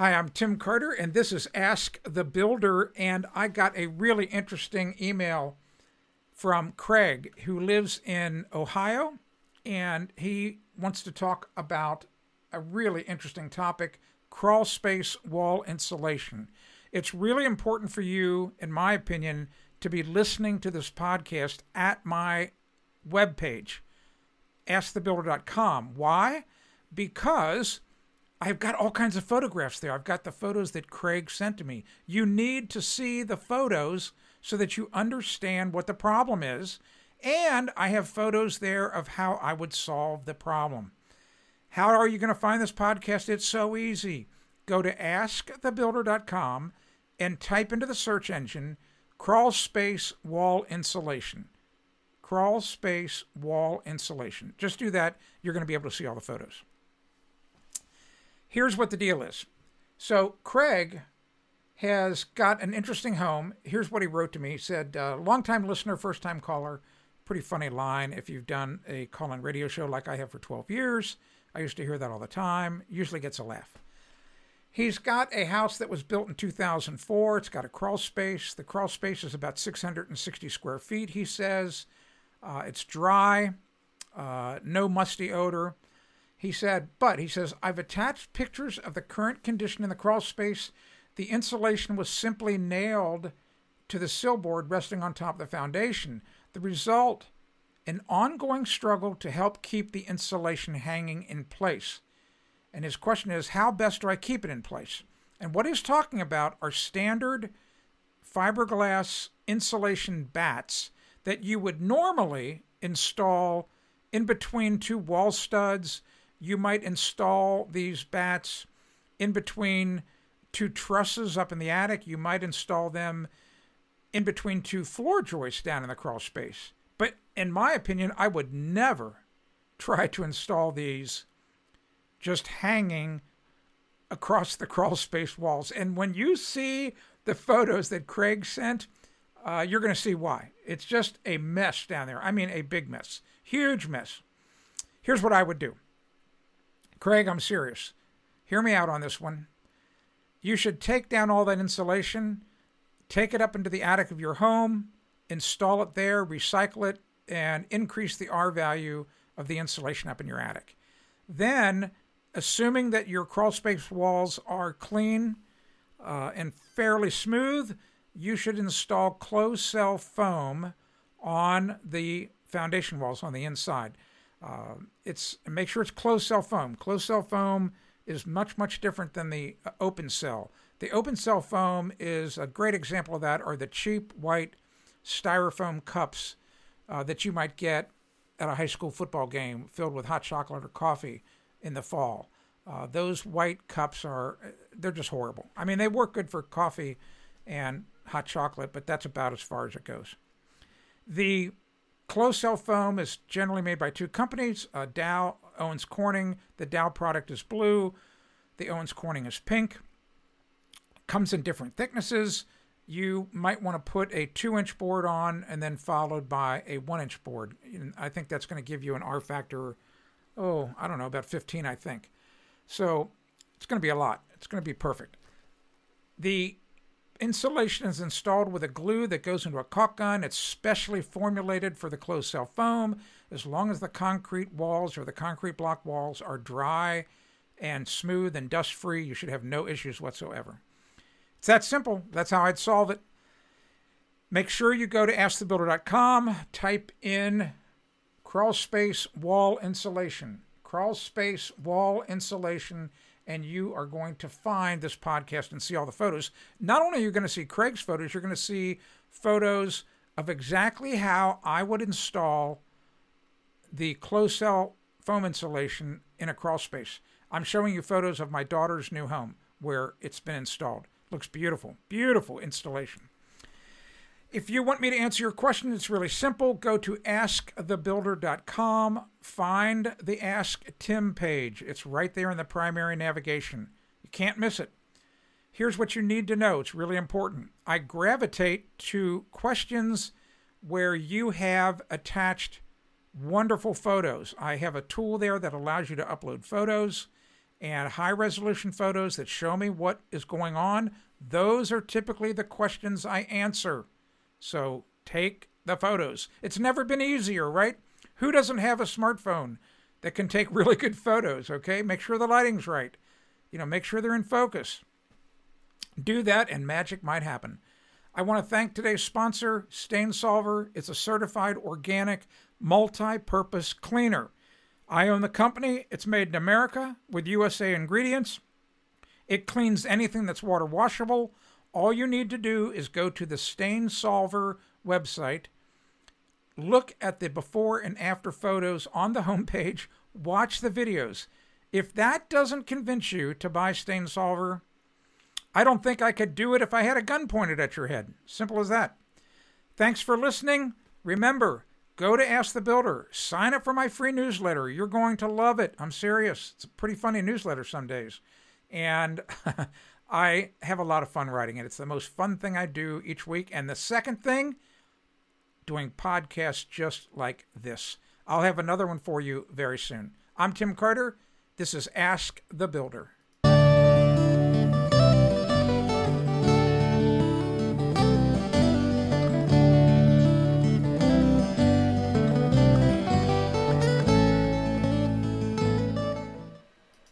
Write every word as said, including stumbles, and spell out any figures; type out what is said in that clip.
Hi, I'm Tim Carter, and this is Ask the Builder, and I got a really interesting email from Craig, who lives in Ohio, and he wants to talk about a really interesting topic, crawl space wall insulation. It's really important for you, in my opinion, to be listening to this podcast at my webpage, ask the builder dot com. Why? Because I've got all kinds of photographs there. I've got the photos that Craig sent to me. You need to see the photos so that you understand what the problem is. And I have photos there of how I would solve the problem. How are you going to find this podcast? It's so easy. Go to ask the builder dot com and type into the search engine, crawl space wall insulation. Crawl space wall insulation. Just do that. You're going to be able to see all the photos. Here's what the deal is. So Craig has got an interesting home. Here's what he wrote to me. He said, uh, long-time listener, first-time caller. Pretty funny line if you've done a call-in radio show like I have for twelve years. I used to hear that all the time. Usually gets a laugh. He's got a house that was built in two thousand four. It's got a crawl space. The crawl space is about six hundred sixty square feet, he says. Uh, it's dry, uh, no musty odor. He said, but he says, I've attached pictures of the current condition in the crawl space. The insulation was simply nailed to the siltboard resting on top of the foundation. The result, an ongoing struggle to help keep the insulation hanging in place. And his question is, how best do I keep it in place? And what he's talking about are standard fiberglass insulation bats that you would normally install in between two wall studs. You might install these bats in between two trusses up in the attic. You might install them in between two floor joists down in the crawl space. But in my opinion, I would never try to install these just hanging across the crawl space walls. And when you see the photos that Craig sent, uh, you're going to see why. It's just a mess down there. I mean, a big mess, huge mess. Here's what I would do. Craig, I'm serious. Hear me out on this one. You should take down all that insulation, take it up into the attic of your home, install it there, recycle it, and increase the R value of the insulation up in your attic. Then, assuming that your crawl space walls are clean uh, and fairly smooth, you should install closed cell foam on the foundation walls on the inside. Uh, it's make sure it's closed cell foam. Closed cell foam is much, much different than the open cell. The open cell foam is a great example of that are the cheap white styrofoam cups uh, that you might get at a high school football game filled with hot chocolate or coffee in the fall. Uh, those white cups are, they're just horrible. I mean, they work good for coffee and hot chocolate, but that's about as far as it goes. The closed cell foam is generally made by two companies, uh, Dow, Owens Corning. The Dow product is blue. The Owens Corning is pink. Comes in different thicknesses. You might want to put a two-inch board on and then followed by a one-inch board. And I think that's going to give you an R factor, oh, I don't know, about fifteen, I think. So it's going to be a lot. It's going to be perfect. The insulation is installed with a glue that goes into a caulk gun. It's specially formulated for the closed cell foam. As long as the concrete walls or the concrete block walls are dry and smooth and dust-free, you should have no issues whatsoever. It's that simple. That's how I'd solve it. Make sure you go to ask the builder dot com, type in crawl space wall insulation, crawl space wall insulation, and you are going to find this podcast and see all the photos. Not only are you going to see Craig's photos, you're going to see photos of exactly how I would install the closed cell foam insulation in a crawl space. I'm showing you photos of my daughter's new home where it's been installed. Looks beautiful, beautiful installation. If you want me to answer your question, it's really simple. Go to ask the builder dot com. Find the Ask Tim page. It's right there in the primary navigation. You can't miss it. Here's what you need to know. It's really important. I gravitate to questions where you have attached wonderful photos. I have a tool there that allows you to upload photos, and high resolution photos that show me what is going on, those are typically the questions I answer. So take the photos. It's never been easier, right? Who doesn't have a smartphone that can take really good photos, okay? Make sure the lighting's right. You know, make sure they're in focus. Do that and magic might happen. I want to thank today's sponsor, Stain Solver. It's a certified organic multi-purpose cleaner. I own the company. It's made in America with U S A ingredients. It cleans anything that's water washable. All you need to do is go to the Stain Solver website, look at the before and after photos on the homepage, watch the videos. If that doesn't convince you to buy Stain Solver, I don't think I could do it if I had a gun pointed at your head. Simple as that. Thanks for listening. Remember, go to Ask the Builder. Sign up for my free newsletter. You're going to love it. I'm serious. It's a pretty funny newsletter some days. And I have a lot of fun writing it. It's the most fun thing I do each week. And the second thing, doing podcasts just like this. I'll have another one for you very soon. I'm Tim Carter. This is Ask the Builder.